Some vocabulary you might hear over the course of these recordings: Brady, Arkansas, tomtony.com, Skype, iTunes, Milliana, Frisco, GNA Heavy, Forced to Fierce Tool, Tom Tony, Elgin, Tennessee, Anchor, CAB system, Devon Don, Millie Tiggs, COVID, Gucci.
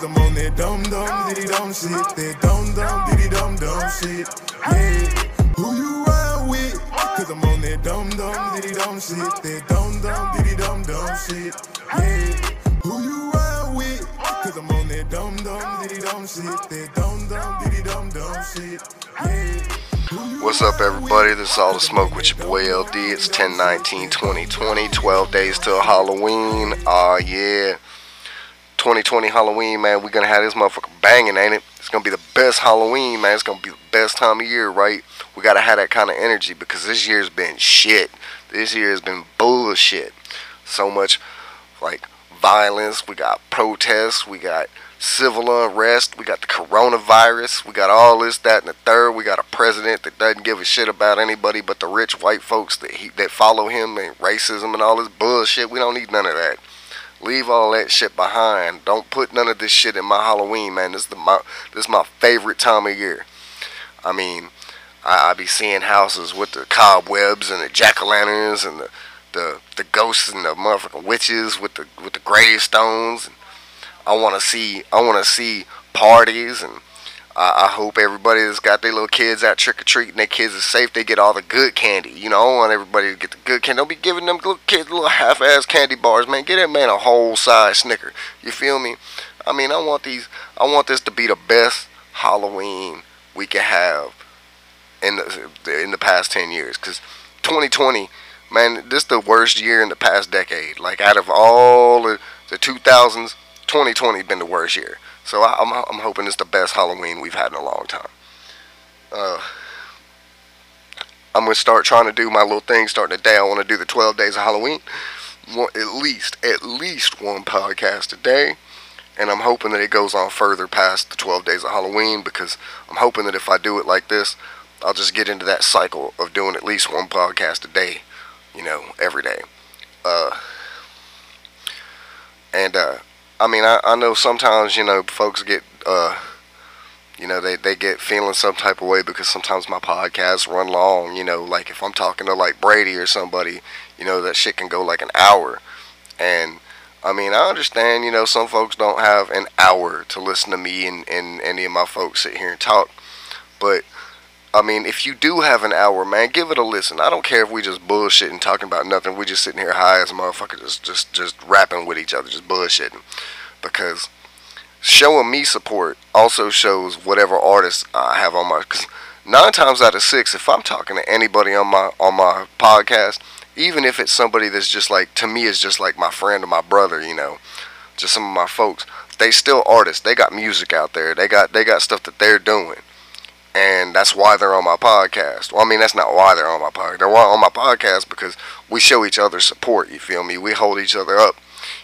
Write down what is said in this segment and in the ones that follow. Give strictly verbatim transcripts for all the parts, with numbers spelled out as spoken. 'cause I'm on that dumb dumb diddy dumb shit, that dumb dumb diddy dumb dumb shit. Yeah, who you ride with? 'Cause I'm on that dumb dumb diddy dumb shit, that dumb dumb diddy dumb dumb shit. Yeah, who you ride with? 'Cause I'm on that dumb dumb diddy dumb shit, that dumb dumb diddy dumb dumb shit. Yeah. What's up, everybody? This is All The Smoke with your boy L D. It's ten nineteen twenty twenty, twelve days till Halloween. Aw, uh, yeah. twenty twenty Halloween, man. We're gonna have this motherfucker banging, ain't it? It's gonna be the best Halloween, man. It's gonna be the best time of year, right? We gotta have that kind of energy because this year's been shit. This year has been bullshit. So much, like, violence. We got protests. We got civil unrest, we got the coronavirus, we got all this, that, and the third. We got a president that doesn't give a shit about anybody but the rich white folks that he, that follow him, and racism and all this bullshit. We don't need none of that. Leave all that shit behind. Don't put none of this shit in my Halloween, man. This is the, my this is my favorite time of year. I mean, I, I be seeing houses with the cobwebs and the jack-o'-lanterns and the the, the ghosts and the motherfucking witches with the with the gravestones. And I want to see, I want to see parties, and I, I hope everybody that's got their little kids out trick-or-treating, their kids are safe, they get all the good candy. You know, I want everybody to get the good candy. Don't be giving them little kids little half-ass candy bars, man. Get that man a whole-size Snicker. You feel me? I mean, I want these, I want this to be the best Halloween we can have in the, in the past ten years, because twenty twenty, man, this is the worst year in the past decade. Like, out of all the, the two thousands, twenty twenty been the worst year, so I, I'm I'm hoping it's the best Halloween we've had in a long time. Uh, I'm gonna start trying to do my little thing starting today. I want to do the twelve days of Halloween, one, at least at least one podcast a day, and I'm hoping that it goes on further past the twelve days of Halloween, because I'm hoping that if I do it like this, I'll just get into that cycle of doing at least one podcast a day, you know, every day. Uh, and uh. I mean, I, I know sometimes, you know, folks get, uh, you know, they, they get feeling some type of way because sometimes my podcasts run long, you know, like if I'm talking to like Brady or somebody, you know, that shit can go like an hour. And I mean, I understand, you know, some folks don't have an hour to listen to me and, and any of my folks sit here and talk. But I mean, if you do have an hour, man, give it a listen. I don't care if we just bullshitting, talking about nothing. We just sitting here high as a motherfucker, just, just, just rapping with each other, just bullshitting. Because showing me support also shows whatever artists I have on my... Because nine times out of six, if I'm talking to anybody on my on my podcast, even if it's somebody that's just like, to me, is just like my friend or my brother, you know, just some of my folks, they still artists. They got music out there. They got they got stuff that they're doing. And that's why they're on my podcast. Well, I mean, that's not why they're on my podcast. They're on my podcast because we show each other support, you feel me? We hold each other up.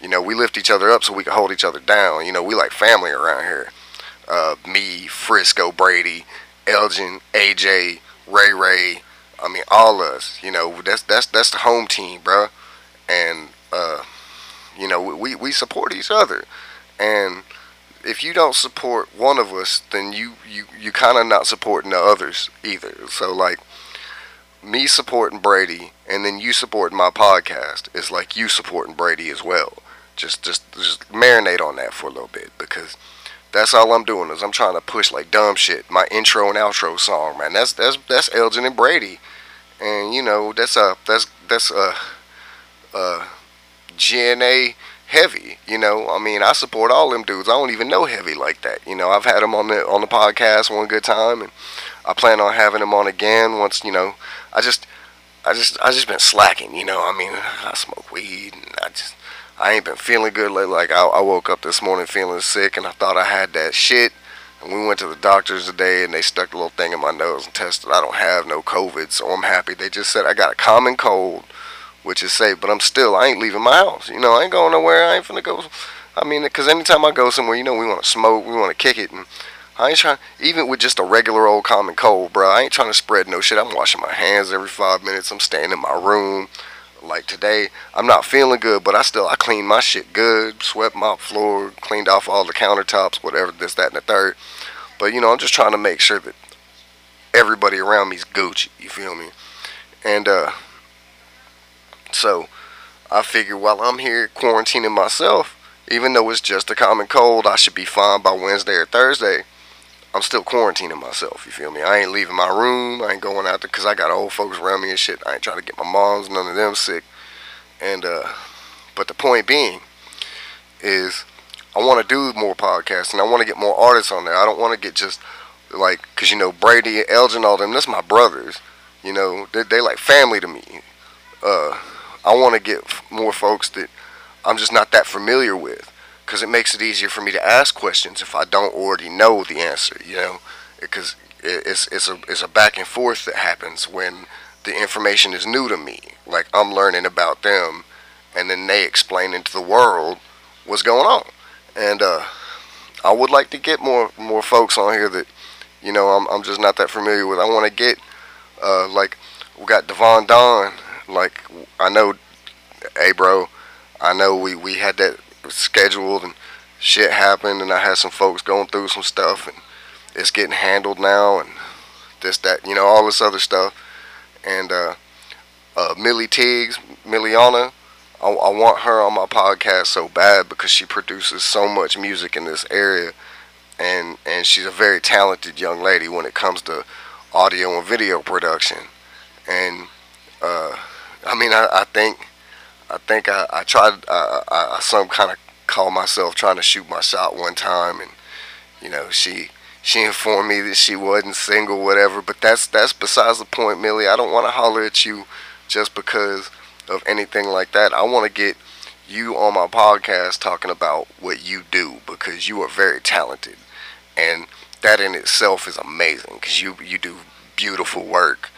You know, we lift each other up so we can hold each other down. You know, we like family around here. Uh, me, Frisco, Brady, Elgin, A J, Ray Ray. I mean, all of us. You know, that's that's that's the home team, bro. And, uh, you know, we, we support each other. And if you don't support one of us, then you, you, you kind of not supporting the others either. So, like, me supporting Brady and then you supporting my podcast is like you supporting Brady as well. Just, just, just marinate on that for a little bit, because that's all I'm doing is I'm trying to push, like, dumb shit. My intro and outro song, man. That's, that's, that's Elgin and Brady. And, you know, that's a, that's, that's a, uh, G N A Heavy, you know, I mean, I support all them dudes. I don't even know Heavy like that, you know. I've had him on the on the podcast one good time, and I plan on having him on again once, you know. I just, I just, I just been slacking, you know. I mean, I smoke weed, and I just, I ain't been feeling good lately. Like, I, I woke up this morning feeling sick, and I thought I had that shit. And we went to the doctors today, and they stuck a little thing in my nose and tested. I don't have no COVID, so I'm happy. They just said I got a common cold, which is safe, but I'm still, I ain't leaving my house, you know, I ain't going nowhere, I ain't finna go, I mean, because anytime I go somewhere, you know, we want to smoke, we want to kick it, and I ain't trying, even with just a regular old common cold, bro, I ain't trying to spread no shit. I'm washing my hands every five minutes, I'm staying in my room. Like today, I'm not feeling good, but I still, I cleaned my shit good, swept my floor, cleaned off all the countertops, whatever, this, that, and the third, but, you know, I'm just trying to make sure that everybody around me's Gucci, you feel me, and, uh, so, I figured while I'm here quarantining myself, Even though it's just a common cold, I should be fine by Wednesday or Thursday. I'm still quarantining myself, you feel me? I ain't leaving my room. I ain't going out there because I got old folks around me and shit. I ain't trying to get my moms, none of them sick. And, uh, but the point being is I want to do more podcasts and I want to get more artists on there. I don't want to get just like, because, you know, Brady, Elgin, all them, that's my brothers. You know, they, they like family to me. Uh, I want to get more folks that I'm just not that familiar with, because it makes it easier for me to ask questions if I don't already know the answer, you know, because it's it's a it's a back and forth that happens when the information is new to me. Like, I'm learning about them, and then they explaining to the world what's going on. And uh, I would like to get more more folks on here that, you know, I'm I'm just not that familiar with. I want to get uh, like, we got Devon Don. Like, I know, hey bro. I know we, we had that scheduled and shit happened, and I had some folks going through some stuff, and it's getting handled now, and this, that, you know, all this other stuff. And uh, uh, Millie Tiggs, Milliana, I, I want her on my podcast so bad because she produces so much music in this area, and, and she's a very talented young lady when it comes to audio and video production. And uh, I mean, I, I think... I think I, I tried, uh, I, I some kind of called myself trying to shoot my shot one time, and, you know, she she informed me that she wasn't single, whatever, but that's that's besides the point, Millie. I don't want to holler at you just because of anything like that. I want to get you on my podcast talking about what you do, because you are very talented, and that in itself is amazing, because you, you do beautiful work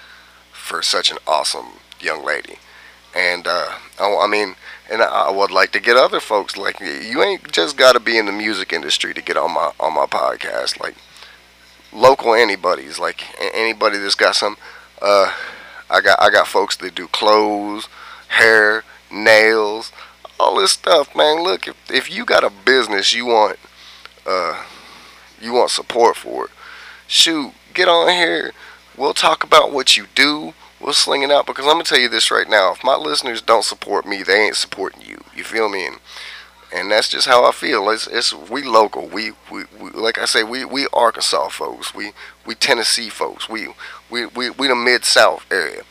for such an awesome young lady. And, uh, I, I mean, and I would like to get other folks. Like, you ain't just got to be in the music industry to get on my, on my podcast. Like, local anybody's, like, anybody that's got some, uh, I got, I got folks that do clothes, hair, nails, all this stuff, man. Look, if, if you got a business, you want, uh, you want support for it, shoot, get on here. We'll talk about what you do. We'll sling it out, because I'm going to tell you this right now. If my listeners don't support me, they ain't supporting you. You feel me? And, and that's just how I feel. It's, it's we local. We, we, we like I say, we, we Arkansas folks. We we Tennessee folks. We we, we, we the Mid-South area.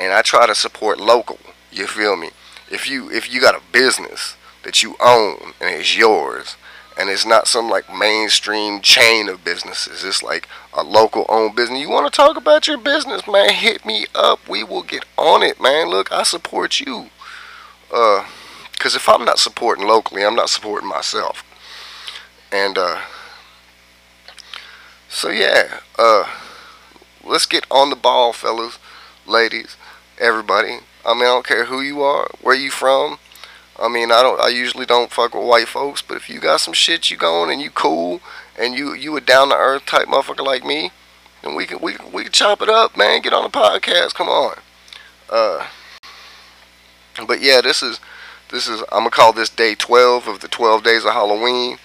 And I try to support local. You feel me? If you if you got a business that you own and it's yours, and it's not some like mainstream chain of businesses, it's like a local owned business. You want to talk about your business, man? Hit me up. We will get on it, man. Look, I support you. Uh, cause if I'm not supporting locally, I'm not supporting myself. And uh, so yeah, uh, let's get on the ball, fellas, ladies, everybody. I mean, I don't care who you are, where you from. I mean, I don't. I usually don't fuck with white folks, but if you got some shit you going and you cool and you you a down to earth type motherfucker like me, then we can we can, we can chop it up, man. Get on the podcast. Come on. Uh, but yeah, this is this is I'm gonna call this day twelve of the twelve days of Halloween.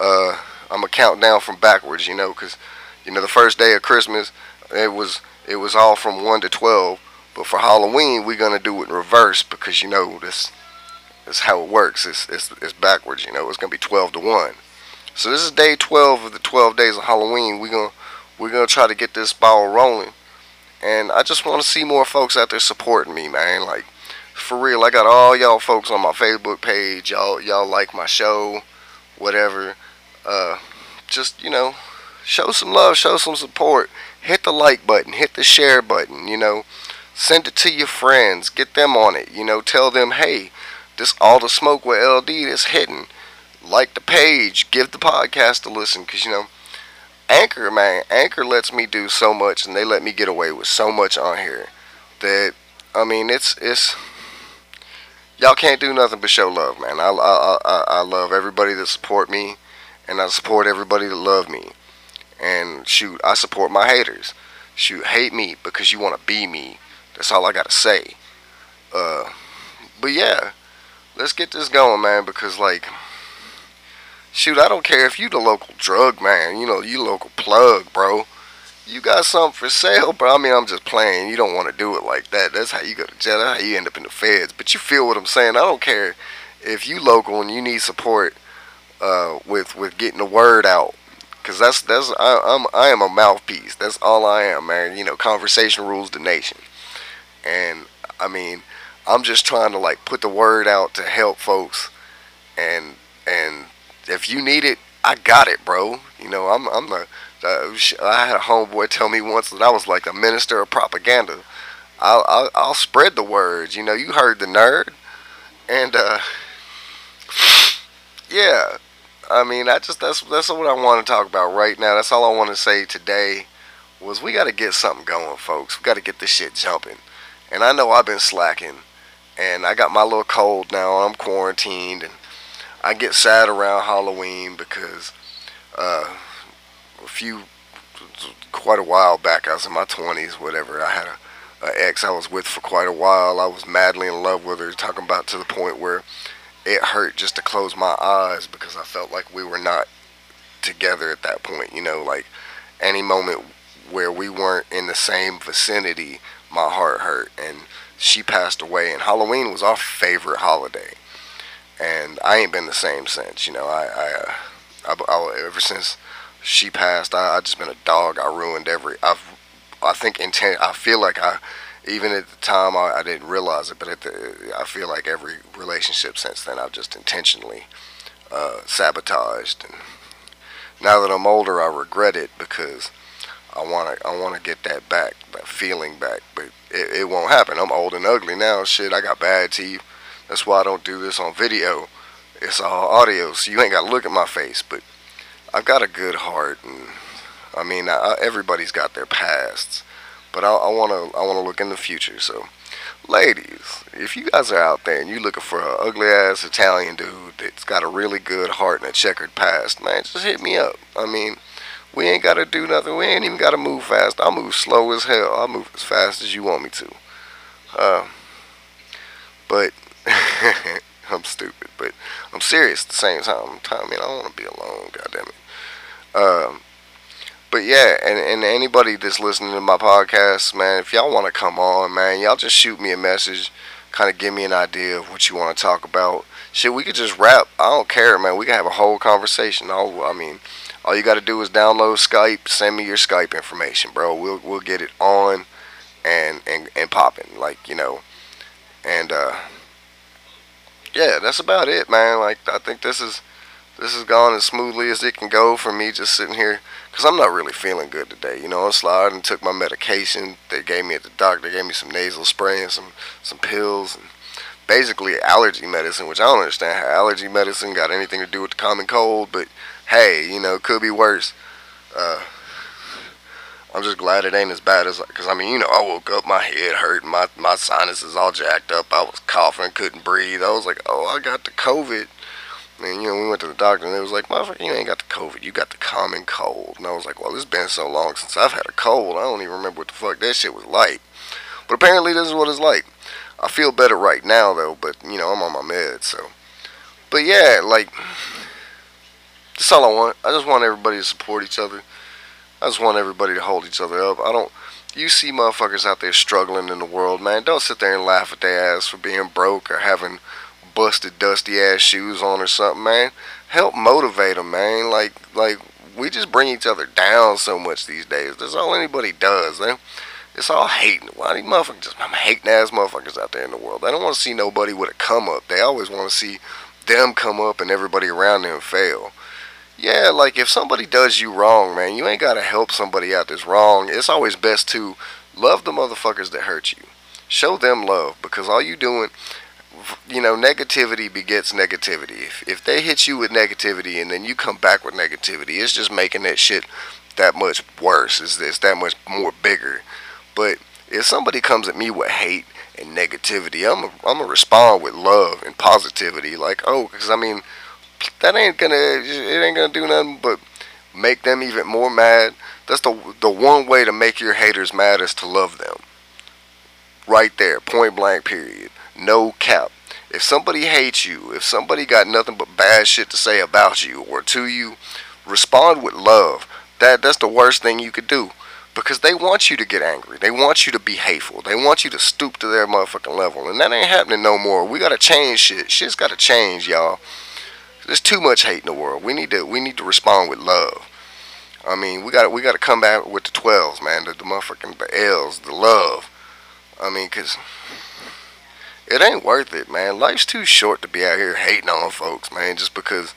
Uh, I'm gonna count down from backwards, you know, cause you know the first day of Christmas it was it was all from one to twelve, but for Halloween we're gonna do it in reverse because you know this. That's how it works. It's, it's it's backwards, you know. It's gonna be twelve to one. So this is day twelve of the twelve days of Halloween. We're gonna we're gonna try to get this ball rolling, and I just want to see more folks out there supporting me, man. Like, for real, I got all y'all folks on my Facebook page. Y'all y'all like my show, whatever. Uh, just you know, show some love, show some support. Hit the like button, hit the share button. You know, send it to your friends, get them on it. You know, tell them, hey. This All the Smoke with L D that's hidden. Like the page. Give the podcast a listen. Because, you know, Anchor, man. Anchor lets me do so much. And they let me get away with so much on here. That, I mean, it's, it's. Y'all can't do nothing but show love, man. I, I, I, I love everybody that support me. And I support everybody that love me. And, shoot, I support my haters. Shoot, hate me because you want to be me. That's all I got to say. Uh, but, yeah. Let's get this going, man, because, like, shoot, I don't care if you the local drug man, you know, you local plug, bro. You got something for sale, bro. I mean, I'm just playing. You don't want to do it like that. That's how you go to jail. That's how you end up in the feds. But you feel what I'm saying. I don't care if you local and you need support uh, with with getting the word out, because that's that's I, I'm I am a mouthpiece. That's all I am, man. You know, conversation rules the nation, and I mean, I'm just trying to like put the word out to help folks, and and if you need it, I got it, bro. You know, I'm I'm the Uh, I had a homeboy tell me once that I was like a minister of propaganda. I'll, I'll, I'll spread the words. You know, you heard the nerd. And, uh, yeah, I mean, I just, that's, that's what I want to talk about right now. That's all I want to say today was we got to get something going, folks. We got to get this shit jumping. And I know I've been slacking, and I got my little cold now. I'm quarantined, and I get sad around Halloween because, uh, A few, quite a while back, I was in my twenties, whatever. I had a, a ex I was with for quite a while. I was madly in love with her, talking about to the point where it hurt just to close my eyes because I felt like we were not together at that point. You know, like any moment where we weren't in the same vicinity, my heart hurt. And she passed away, and Halloween was our favorite holiday. And I ain't been the same since. You know, I, I, I, I ever since she passed, I, I just been a dog. I ruined every, I've, I think, intent, I feel like I, even at the time, I, I didn't realize it, but at the, I feel like every relationship since then, I've just intentionally uh, sabotaged, and now that I'm older, I regret it, because I want to, I want to get that back, that feeling back, but it, it won't happen. I'm old and ugly now, shit, I got bad teeth, that's why I don't do this on video, it's all audio, so you ain't got to look at my face, but I've got a good heart, and I mean, I, everybody's got their pasts, but I want to I want to look in the future. So, ladies, if you guys are out there and you're looking for an ugly-ass Italian dude that's got a really good heart and a checkered past, man, just hit me up. I mean, we ain't got to do nothing. We ain't even got to move fast. I move slow as hell. I move as fast as you want me to. Uh, but... I'm stupid, but I'm serious at the same time. I mean, I don't want to be alone, goddammit. Um, but yeah, and, and anybody that's listening to my podcast, man, if y'all want to come on, man, y'all just shoot me a message, kind of give me an idea of what you want to talk about. Shit, we could just rap. I don't care, man. We can have a whole conversation. All, I mean, all you got to do is download Skype, send me your Skype information, bro. We'll we'll get it on and, and, and popping, like, you know, and, uh, yeah, that's about it, man. Like, I think this is this has gone as smoothly as it can go for me just sitting here, because I'm not really feeling good today. You know, I slid and took my medication they gave me at the doctor. They gave me some nasal spray and some, some pills, and basically allergy medicine, which I don't understand how allergy medicine got anything to do with the common cold, but hey, you know, could be worse. Uh, I'm just glad it ain't as bad as, because I mean, you know, I woke up, my head hurt, my, my sinuses all jacked up, I was coughing, couldn't breathe, I was like, oh, I got the COVID, and you know, we went to the doctor, and they was like, motherfucker, you ain't got the COVID, you got the common cold, and I was like, well, it's been so long since I've had a cold, I don't even remember what the fuck that shit was like, but apparently this is what it's like. I feel better right now, though, but, you know, I'm on my meds, so, but yeah, like, that's all I want. I just want everybody to support each other. I just want everybody to hold each other up. I don't, you see motherfuckers out there struggling in the world, man. Don't sit there and laugh at their ass for being broke or having busted, dusty-ass shoes on or something, man. Help motivate them, man. Like, like we just bring each other down so much these days. That's all anybody does, man. It's all hating. Why these motherfuckers just, I'm hating-ass motherfuckers out there in the world. They don't want to see nobody with a come-up. They always want to see them come up and everybody around them fail. Yeah, like, if somebody does you wrong, man, you ain't got to help somebody out that's wrong. It's always best to love the motherfuckers that hurt you. Show them love, because all you doing, you know, negativity begets negativity. If, if they hit you with negativity and then you come back with negativity, it's just making that shit that much worse. It's, it's that much more bigger. But if somebody comes at me with hate and negativity, I'm a, I'm a respond with love and positivity. Like, oh, because, I mean, that ain't gonna, it ain't gonna do nothing but make them even more mad. That's the the one way to make your haters mad is to love them. Right there, point blank, period. No cap. If somebody hates you, if somebody got nothing but bad shit to say about you or to you, respond with love. That that's the worst thing you could do. because they want you to get angry. They want you to be hateful. They want you to stoop to their motherfucking level. And that ain't happening no more. We gotta change shit. Shit's gotta change, y'all. There's too much hate in the world. We need to we need to respond with love. I mean, we got we got to come back with the twelves, man. The, the motherfucking the L's, the love. I mean, cause it ain't worth it, man. Life's too short to be out here hating on folks, man. Just because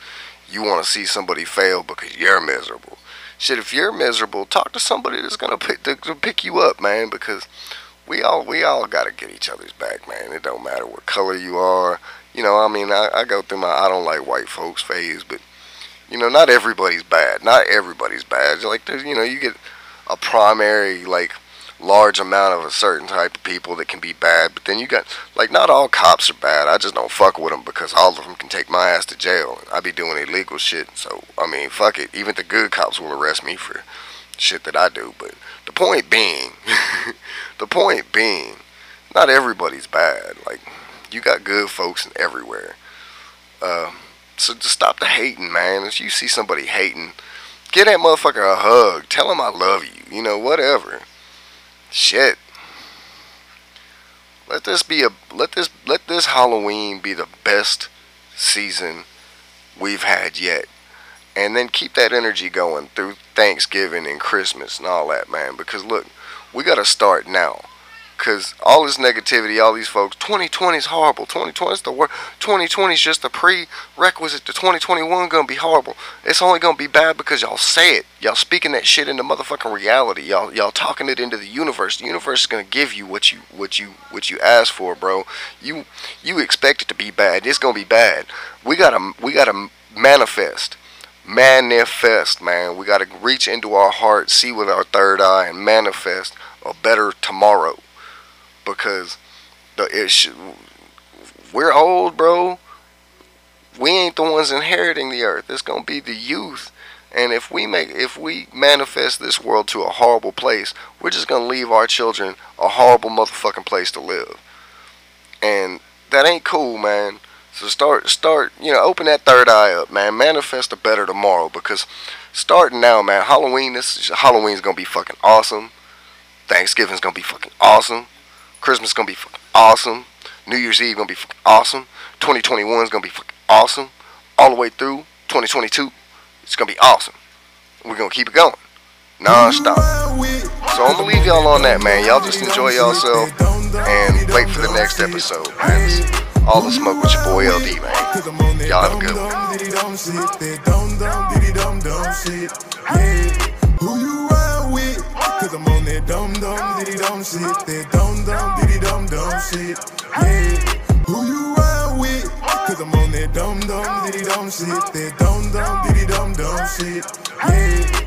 you want to see somebody fail because you're miserable. Shit, if you're miserable, talk to somebody that's gonna pick to, to pick you up, man. Because we all we all gotta get each other's back, man. It don't matter what color you are. You know, I mean, I, I go through my I don't like white folks phase, but. You know, not everybody's bad. Not everybody's bad. Like, you know, you get a primary, like, large amount of a certain type of people that can be bad. But then you got, like, not all cops are bad. I just don't fuck with them because all of them can take my ass to jail. I be doing illegal shit. So, I mean, fuck it. Even the good cops will arrest me for shit that I do. But the point being, the point being, not everybody's bad. Like, you got good folks in everywhere. Uh... So just stop the hating, man. If you see somebody hating, give that motherfucker a hug. Tell him I love you. You know, whatever. Shit. Let this be a let this let this Halloween be the best season we've had yet. And then keep that energy going through Thanksgiving and Christmas and all that, man. Because look, we gotta start now. Because all this negativity, all these folks, twenty twenty is horrible. twenty twenty is the worst. twenty twenty is just the prerequisite to twenty twenty-one going to be horrible. It's only going to be bad because y'all say it. Y'all speaking that shit into motherfucking reality. Y'all y'all talking it into the universe. The universe is going to give you what you what you what you asked for, bro. You you expect it to be bad. It's going to be bad. We gotta we gotta manifest. Manifest, man. We gotta reach into our heart, see with our third eye, and manifest a better tomorrow. Because the issue, we're old, bro. We ain't the ones inheriting the earth. It's gonna be the youth. And if we make, if we manifest this world to a horrible place, we're just gonna leave our children a horrible motherfucking place to live. And that ain't cool, man. So start, start, you know, open that third eye up, man. Manifest a better tomorrow. Because starting now, man, Halloween, this Halloween's gonna be fucking awesome. Thanksgiving's gonna be fucking awesome. Christmas is going to be fucking awesome. New Year's Eve is going to be fucking awesome. twenty twenty-one is going to be fucking awesome. All the way through twenty twenty-two, it's going to be awesome. We're going to keep it going. Non-stop. So I'm going to leave y'all on that, man. Y'all just enjoy yourself and wait for the next episode, man. It's all the smoke with your boy L D, man. Y'all have a good one. Cause I'm on that dumb dumb diddy dumb shit, that dumb dumb diddy dumb dumb shit. Hey, who you out with? Cause I'm on that dumb dumb diddy dumb shit, that dumb dumb diddy dumb dumb shit. Hey.